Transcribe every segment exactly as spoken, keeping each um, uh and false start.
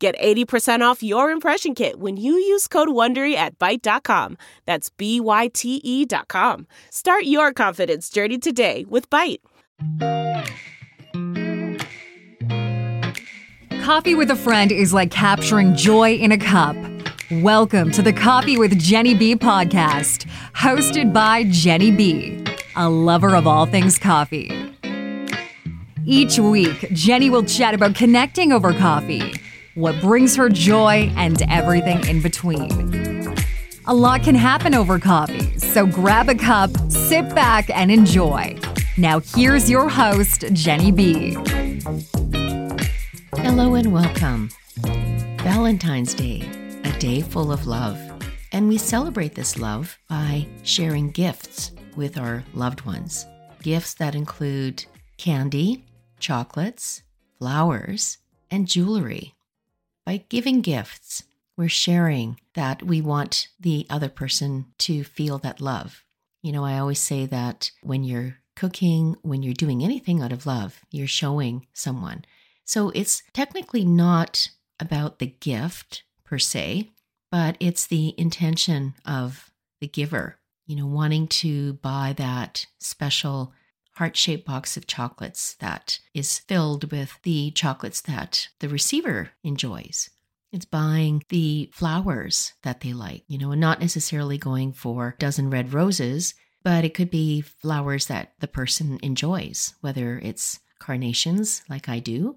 Get eighty percent off your impression kit when you use code WONDERY at byte dot com. That's B Y T E dot com. Start your confidence journey today with Byte. Coffee with a friend is like capturing joy in a cup. Welcome to the Coffee with Jenny B podcast, hosted by Jenny B, a lover of all things coffee. Each week, Jenny will chat about connecting over coffee, what brings her joy, and everything in between. A lot can happen over coffee, so grab a cup, sit back, and enjoy. Now here's your host, Jenny B. Hello and welcome. Valentine's Day, a day full of love. And we celebrate this love by sharing gifts with our loved ones. Gifts that include candy, chocolates, flowers, and jewelry. By giving gifts, we're sharing that we want the other person to feel that love. You know, I always say that when you're cooking, when you're doing anything out of love, you're showing someone. So it's technically not about the gift per se, but it's the intention of the giver, you know, wanting to buy that special heart-shaped box of chocolates that is filled with the chocolates that the receiver enjoys. It's buying the flowers that they like, you know, and not necessarily going for a dozen red roses, but it could be flowers that the person enjoys, whether it's carnations like I do,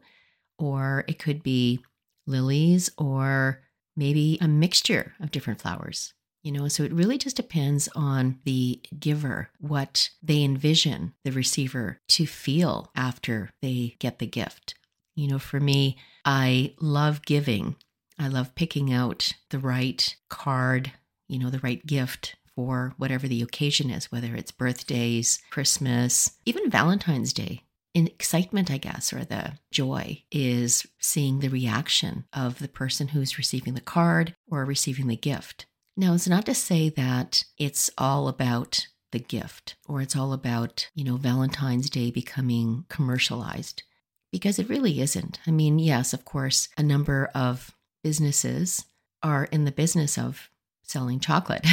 or it could be lilies, or maybe a mixture of different flowers. You know, so it really just depends on the giver, what they envision the receiver to feel after they get the gift. You know, for me, I love giving. I love picking out the right card, you know, the right gift for whatever the occasion is, whether it's birthdays, Christmas, even Valentine's Day. In excitement, I guess, or the joy is seeing the reaction of the person who's receiving the card or receiving the gift. Now, it's not to say that it's all about the gift or it's all about, you know, Valentine's Day becoming commercialized, because it really isn't. I mean, yes, of course, a number of businesses are in the business of selling chocolate.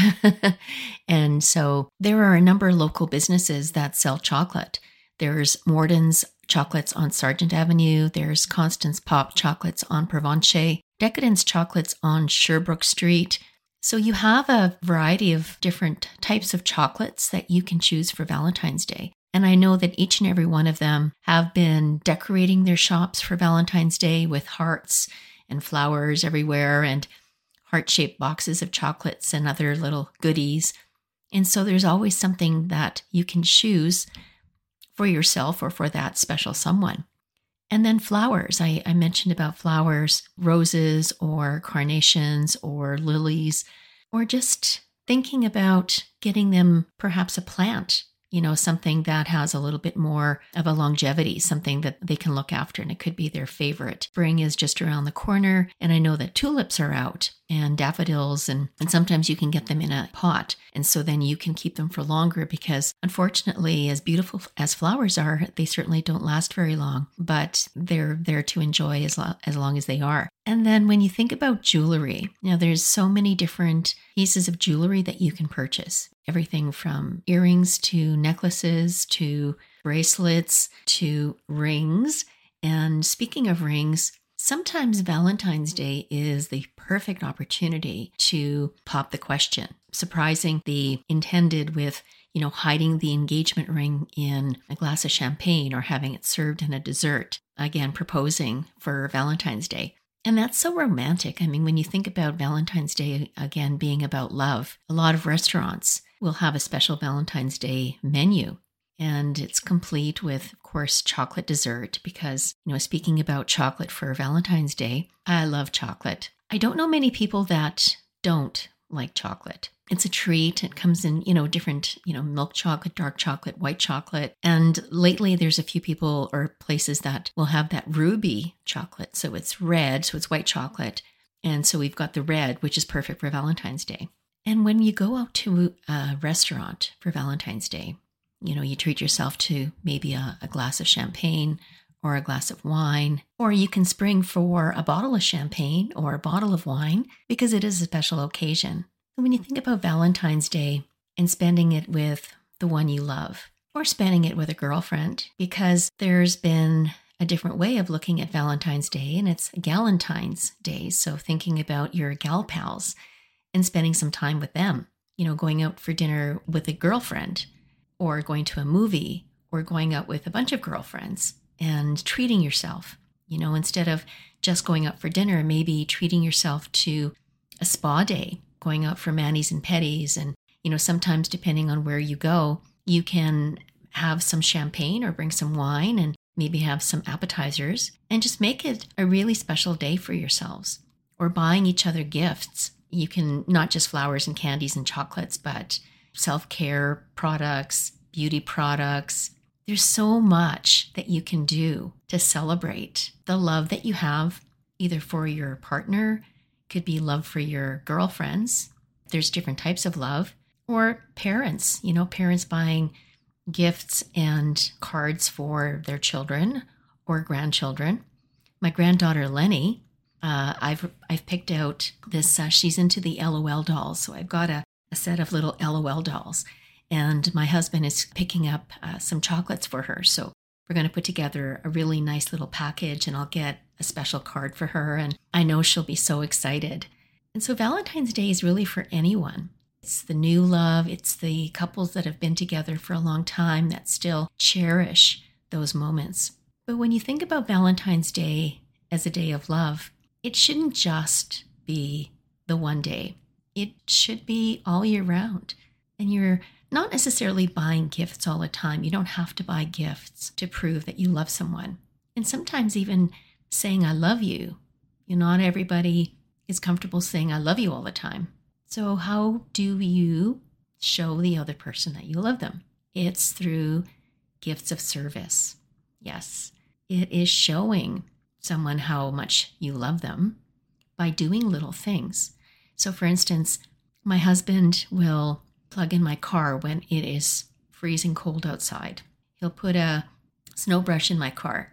And so there are a number of local businesses that sell chocolate. There's Morton's Chocolates on Sargent Avenue. There's Constance Pop Chocolates on Provencher. Decadence Chocolates on Sherbrooke Street. So you have a variety of different types of chocolates that you can choose for Valentine's Day. And I know that each and every one of them have been decorating their shops for Valentine's Day with hearts and flowers everywhere and heart-shaped boxes of chocolates and other little goodies. And so there's always something that you can choose for yourself or for that special someone. And then flowers. I, I mentioned about flowers, roses or carnations or lilies, or just thinking about getting them perhaps a plant, you know, something that has a little bit more of a longevity, something that they can look after. And it could be their favorite. Spring is just around the corner. And I know that tulips are out and daffodils, and, and sometimes you can get them in a pot. And so then you can keep them for longer, because unfortunately, as beautiful as flowers are, they certainly don't last very long, but they're there to enjoy as, lo- as long as they are. And then when you think about jewelry, you know, there's so many different pieces of jewelry that you can purchase. Everything from earrings to necklaces to bracelets to rings. And speaking of rings, sometimes Valentine's Day is the perfect opportunity to pop the question, surprising the intended with, you know, hiding the engagement ring in a glass of champagne or having it served in a dessert, again, proposing for Valentine's Day. And that's so romantic. I mean, when you think about Valentine's Day, again, being about love, a lot of restaurants will have a special Valentine's Day menu. And it's complete with, of course, chocolate dessert, because, you know, speaking about chocolate for Valentine's Day, I love chocolate. I don't know many people that don't like chocolate. It's a treat. It comes in, you know, different, you know, milk chocolate, dark chocolate, white chocolate. And lately there's a few people or places that will have that ruby chocolate. So it's red, so it's white chocolate. And so we've got the red, which is perfect for Valentine's Day. And when you go out to a restaurant for Valentine's Day, you know, you treat yourself to maybe a, a glass of champagne or a glass of wine, or you can spring for a bottle of champagne or a bottle of wine because it is a special occasion. And when you think about Valentine's Day and spending it with the one you love or spending it with a girlfriend, because there's been a different way of looking at Valentine's Day, and it's Galentine's Day. So thinking about your gal pals and spending some time with them, you know, going out for dinner with a girlfriend or going to a movie or going out with a bunch of girlfriends and treating yourself, you know, instead of just going out for dinner, maybe treating yourself to a spa day, going out for manis and pedis. And, you know, sometimes depending on where you go, you can have some champagne or bring some wine and maybe have some appetizers and just make it a really special day for yourselves, or buying each other gifts. You can not just flowers and candies and chocolates, but self-care products, beauty products. There's so much that you can do to celebrate the love that you have, either for your partner, could be love for your girlfriends. There's different types of love, or parents, you know, parents buying gifts and cards for their children or grandchildren. My granddaughter, Lenny, uh, I've I've picked out this, uh, she's into the LOL dolls. So I've got a, a set of little LOL dolls, and my husband is picking up uh, some chocolates for her. So we're going to put together a really nice little package, and I'll get a special card for her, and I know she'll be so excited. And so Valentine's Day is really for anyone. It's the new love. It's the couples that have been together for a long time that still cherish those moments. But when you think about Valentine's Day as a day of love, it shouldn't just be the one day. It should be all year round. And you're not necessarily buying gifts all the time. You don't have to buy gifts to prove that you love someone. And sometimes even saying, I love you. You know, not everybody is comfortable saying, I love you all the time. So how do you show the other person that you love them? It's through gifts of service. Yes, it is showing someone how much you love them by doing little things. So for instance, my husband will plug in my car when it is freezing cold outside. He'll put a snow brush in my car.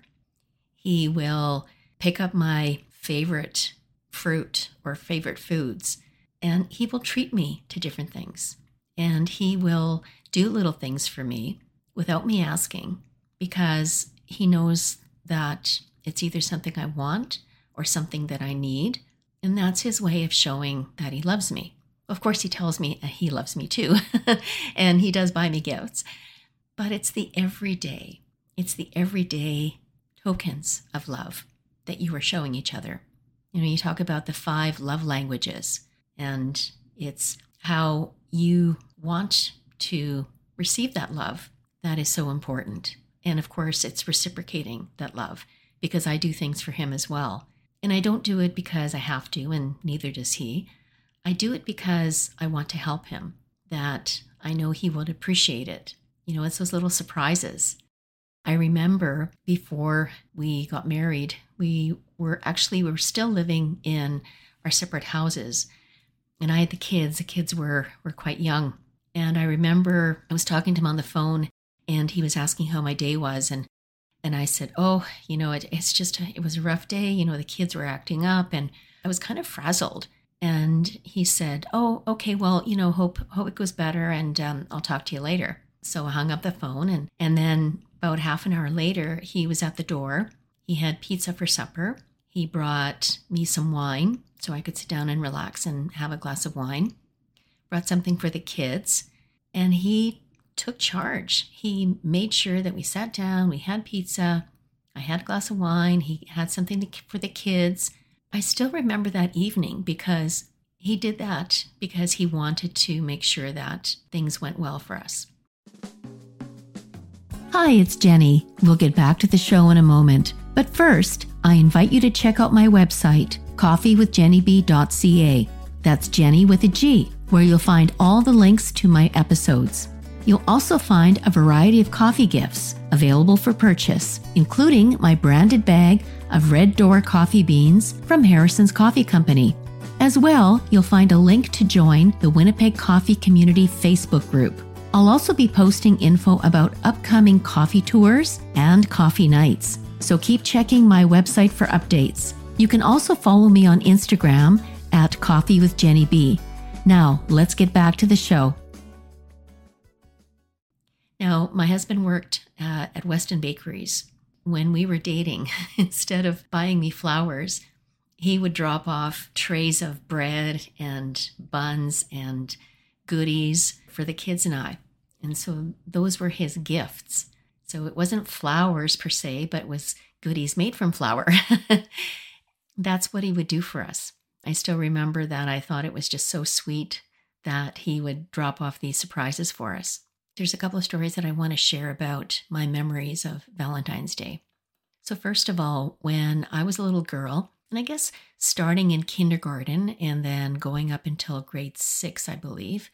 He will pick up my favorite fruit or favorite foods, and he will treat me to different things. And he will do little things for me without me asking, because he knows that it's either something I want or something that I need. And that's his way of showing that he loves me. Of course, he tells me he loves me too, and he does buy me gifts. But it's the everyday. It's the everyday tokens of love that you are showing each other. You know, you talk about the five love languages, and it's how you want to receive that love that is so important. And of course, it's reciprocating that love, because I do things for him as well. And I don't do it because I have to, and neither does he. I do it because I want to help him, that I know he will appreciate it. You know, it's those little surprises. I remember before we got married, we were actually, we were still living in our separate houses, and I had the kids. The kids were, were quite young. And I remember I was talking to him on the phone, and he was asking how my day was. And, and I said, oh, you know, it, it's just, it was a rough day. You know, the kids were acting up, and I was kind of frazzled. And he said, oh, okay, well, you know, hope, hope it goes better. And um, I'll talk to you later. So I hung up the phone, and, and then about half an hour later, he was at the door. He had pizza for supper. He brought me some wine so I could sit down and relax and have a glass of wine. Brought something for the kids. And he took charge. He made sure that we sat down, we had pizza, I had a glass of wine, he had something to, for the kids. I still remember that evening, because he did that because he wanted to make sure that things went well for us. Hi, it's Jenny. We'll get back to the show in a moment. But first, I invite you to check out my website, coffee with jenny b dot c a. That's Jenny with a G, where you'll find all the links to my episodes. You'll also find a variety of coffee gifts available for purchase, including my branded bag of Red Door Coffee Beans from Harrison's Coffee Company. As well, you'll find a link to join the Winnipeg Coffee Community Facebook group. I'll also be posting info about upcoming coffee tours and coffee nights, so keep checking my website for updates. You can also follow me on Instagram at Coffee with Jenny B. Now, let's get back to the show. Now, my husband worked uh, at Weston Bakeries. When we were dating, instead of buying me flowers, he would drop off trays of bread and buns and goodies for the kids and I. And so those were his gifts. So it wasn't flowers per se, but it was goodies made from flour. That's what he would do for us. I still remember that. I thought it was just so sweet that he would drop off these surprises for us. There's a couple of stories that I want to share about my memories of Valentine's Day. So first of all, when I was a little girl, and I guess starting in kindergarten and then going up until grade six, I believe.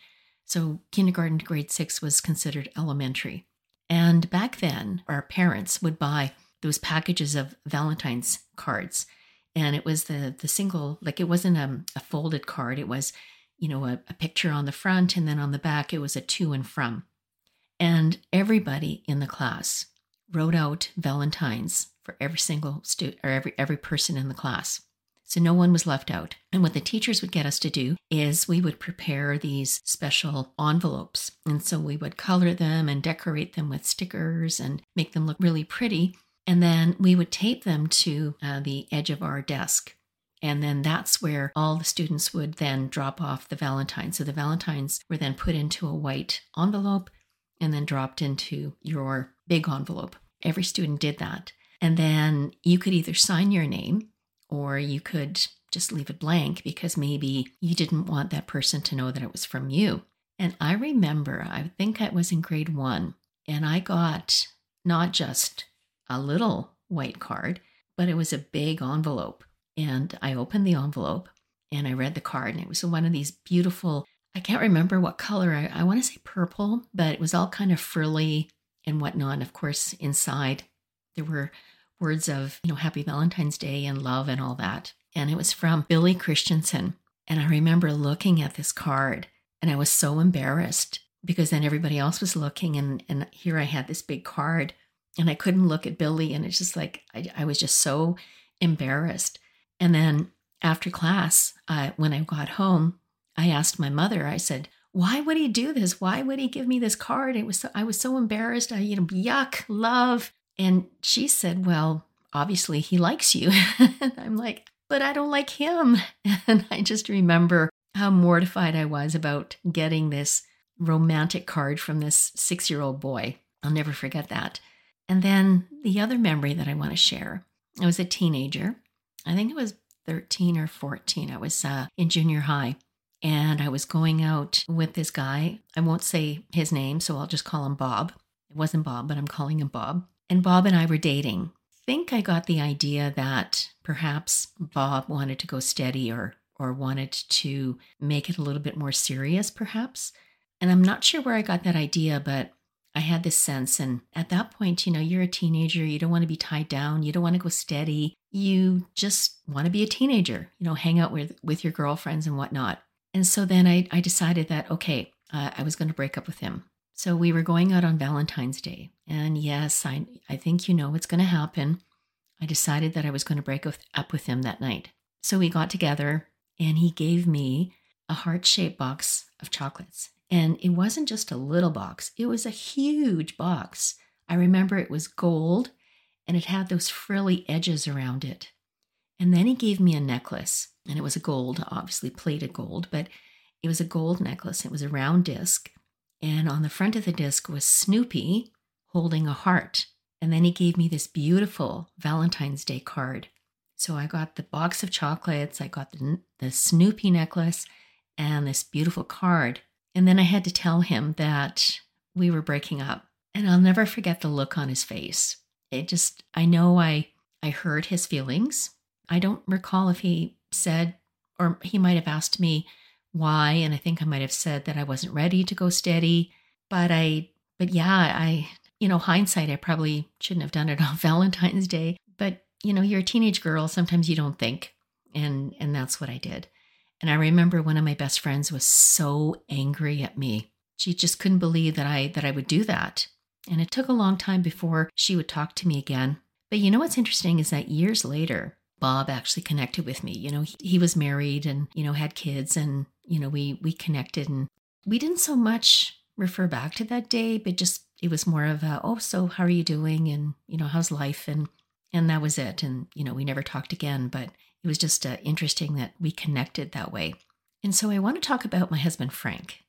So kindergarten to grade six was considered elementary. And back then, our parents would buy those packages of Valentine's cards. And it was the the single, like it wasn't a, a folded card. It was, you know, a, a picture on the front, and then on the back, it was a to and from. And everybody in the class wrote out Valentine's for every single student or every every person in the class. So no one was left out. And what the teachers would get us to do is we would prepare these special envelopes. And so we would color them and decorate them with stickers and make them look really pretty. And then we would tape them to uh, the edge of our desk. And then that's where all the students would then drop off the Valentines. So the Valentines were then put into a white envelope and then dropped into your big envelope. Every student did that. And then you could either sign your name or you could just leave it blank because maybe you didn't want that person to know that it was from you. And I remember, I think I was in grade one, and I got not just a little white card, but it was a big envelope. And I opened the envelope and I read the card, and it was one of these beautiful, I can't remember what color, I, I want to say purple, but it was all kind of frilly and whatnot. And of course, inside there were words of, you know, Happy Valentine's Day and love and all that. And it was from Billy Christensen. And I remember looking at this card and I was so embarrassed because then everybody else was looking, and, and here I had this big card and I couldn't look at Billy. And it's just like, I, I was just so embarrassed. And then after class, uh, when I got home, I asked my mother, I said, why would he do this? Why would he give me this card? It was so, I was so embarrassed. I, you know, yuck, love. And she said, well, obviously he likes you. And I'm like, but I don't like him. And I just remember how mortified I was about getting this romantic card from this six-year-old boy. I'll never forget that. And then the other memory that I want to share, I was a teenager. I think it was thirteen or fourteen. I was uh, in junior high, and I was going out with this guy. I won't say his name, so I'll just call him Bob. It wasn't Bob, but I'm calling him Bob. And Bob and I were dating. I think I got the idea that perhaps Bob wanted to go steady or or wanted to make it a little bit more serious, perhaps. And I'm not sure where I got that idea, but I had this sense. And at that point, you know, you're a teenager. You don't want to be tied down. You don't want to go steady. You just want to be a teenager, you know, hang out with, with your girlfriends and whatnot. And so then I, I decided that, okay, uh, I was going to break up with him. So we were going out on Valentine's Day. And yes, I I think you know what's going to happen. I decided that I was going to break up with him that night. So we got together and he gave me a heart-shaped box of chocolates. And it wasn't just a little box. It was a huge box. I remember it was gold and it had those frilly edges around it. And then he gave me a necklace, and it was a gold, obviously plated gold, but it was a gold necklace. It was a round disc. And on the front of the disc was Snoopy holding a heart. And then he gave me this beautiful Valentine's Day card. So I got the box of chocolates, I got the, the Snoopy necklace, and this beautiful card. And then I had to tell him that we were breaking up. And I'll never forget the look on his face. It just, I know I, I hurt his feelings. I don't recall if he said, or he might have asked me, why. And I think I might have said that I wasn't ready to go steady, but I, but yeah, I, you know, hindsight, I probably shouldn't have done it on Valentine's Day, but you know, you're a teenage girl. Sometimes you don't think. And, and that's what I did. And I remember one of my best friends was so angry at me. She just couldn't believe that I, that I would do that. And it took a long time before she would talk to me again. But you know, what's interesting is that years later, Bob actually connected with me. You know, he, he was married and, you know, had kids and, you know, we, we connected and we didn't so much refer back to that day, but just, it was more of a, oh, so how are you doing? And, you know, how's life? And, and that was it. And, you know, we never talked again, but it was just uh, interesting that we connected that way. And so I want to talk about my husband, Frank.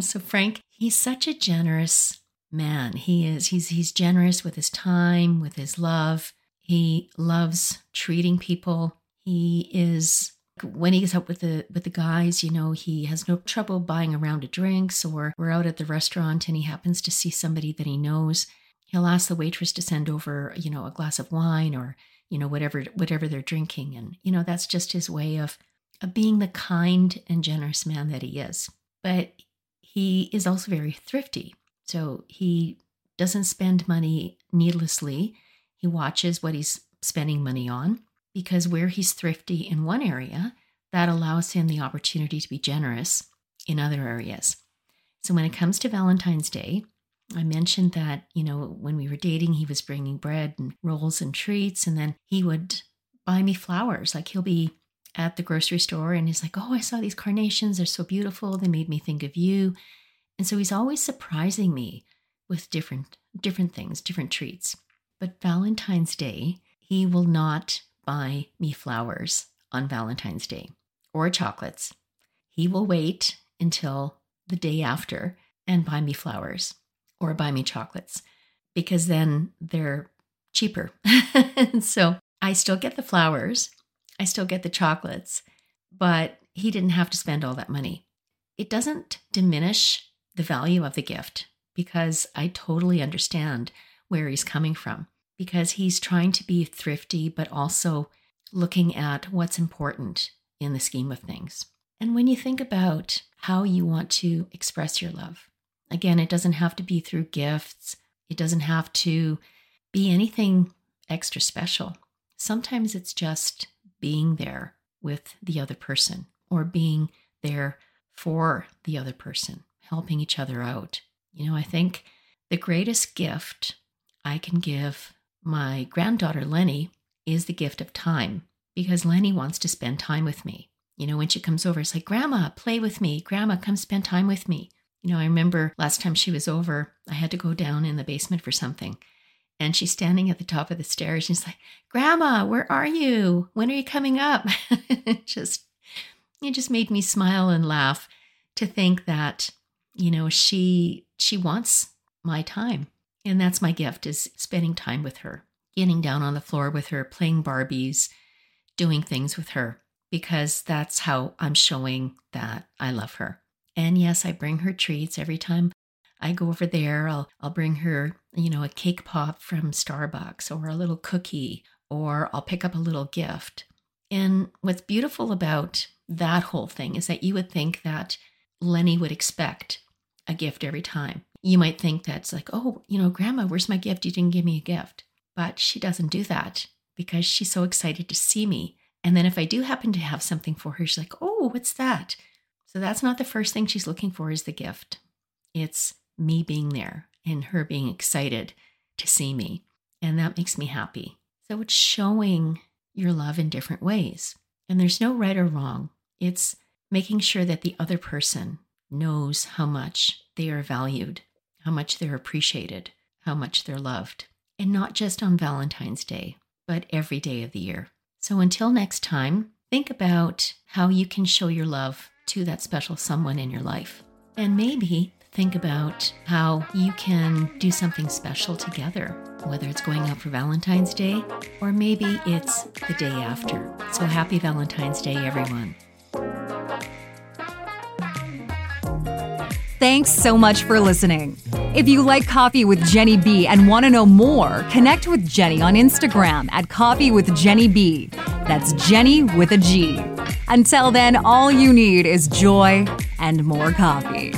So Frank, he's such a generous man. He is, he's, he's generous with his time, with his love. He loves treating people. He is, when he's out with the with the guys, you know, he has no trouble buying a round of drinks, or we're out at the restaurant and he happens to see somebody that he knows. He'll ask the waitress to send over, you know, a glass of wine or, you know, whatever whatever they're drinking. And, you know, that's just his way of, of being the kind and generous man that he is. But he is also very thrifty. So he doesn't spend money needlessly. He watches what he's spending money on, because where he's thrifty in one area, that allows him the opportunity to be generous in other areas. So when it comes to Valentine's Day, I mentioned that, you know, when we were dating, he was bringing bread and rolls and treats, and then he would buy me flowers. Like he'll be at the grocery store and he's like, oh, I saw these carnations. They're so beautiful. They made me think of you. And so he's always surprising me with different, different things, different treats. But Valentine's Day, he will not buy me flowers on Valentine's Day or chocolates. He will wait until the day after and buy me flowers or buy me chocolates, because then they're cheaper. So I still get the flowers. I still get the chocolates, but he didn't have to spend all that money. It doesn't diminish the value of the gift, because I totally understand where he's coming from, because he's trying to be thrifty, but also looking at what's important in the scheme of things. And when you think about how you want to express your love, again, it doesn't have to be through gifts. It doesn't have to be anything extra special. Sometimes it's just being there with the other person, or being there for the other person, helping each other out. You know, I think the greatest gift I can give my granddaughter, Lenny, is the gift of time, because Lenny wants to spend time with me. You know, when she comes over, it's like, Grandma, play with me. Grandma, come spend time with me. You know, I remember last time she was over, I had to go down in the basement for something. And she's standing at the top of the stairs. She's like, Grandma, where are you? When are you coming up? It just, it just made me smile and laugh to think that, you know, she, she wants my time. And that's my gift, is spending time with her, getting down on the floor with her, playing Barbies, doing things with her, because that's how I'm showing that I love her. And yes, I bring her treats every time I go over there. I'll I'll bring her, you know, a cake pop from Starbucks, or a little cookie, or I'll pick up a little gift. And what's beautiful about that whole thing is that you would think that Lenny would expect a gift every time. You might think that's like, oh, you know, Grandma, where's my gift? You didn't give me a gift. But she doesn't do that, because she's so excited to see me. And then if I do happen to have something for her, she's like, oh, what's that? So that's not the first thing she's looking for, is the gift. It's me being there and her being excited to see me. And that makes me happy. So it's showing your love in different ways. And there's no right or wrong. It's making sure that the other person knows how much they are valued, how much they're appreciated, how much they're loved. And not just on Valentine's Day, but every day of the year. So until next time, think about how you can show your love to that special someone in your life. And maybe think about how you can do something special together, whether it's going out for Valentine's Day, or maybe it's the day after. So happy Valentine's Day, everyone. Thanks so much for listening. If you like Coffee with Jenny B and want to know more, connect with Jenny on Instagram at Coffee with Jenny B. That's Jenny with a G. Until then, all you need is joy and more coffee.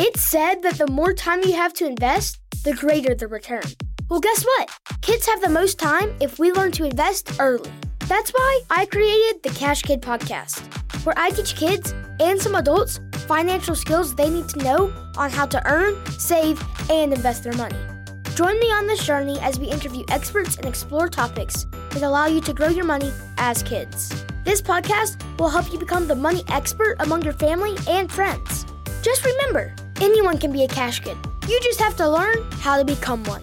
It's said that the more time you have to invest, the greater the return. Well, guess what? Kids have the most time if we learn to invest early. That's why I created the Cash Kid Podcast, where I teach kids and some adults financial skills they need to know on how to earn, save, and invest their money. Join me on this journey as we interview experts and explore topics that allow you to grow your money as kids. This podcast will help you become the money expert among your family and friends. Just remember, anyone can be a cash kid. You just have to learn how to become one.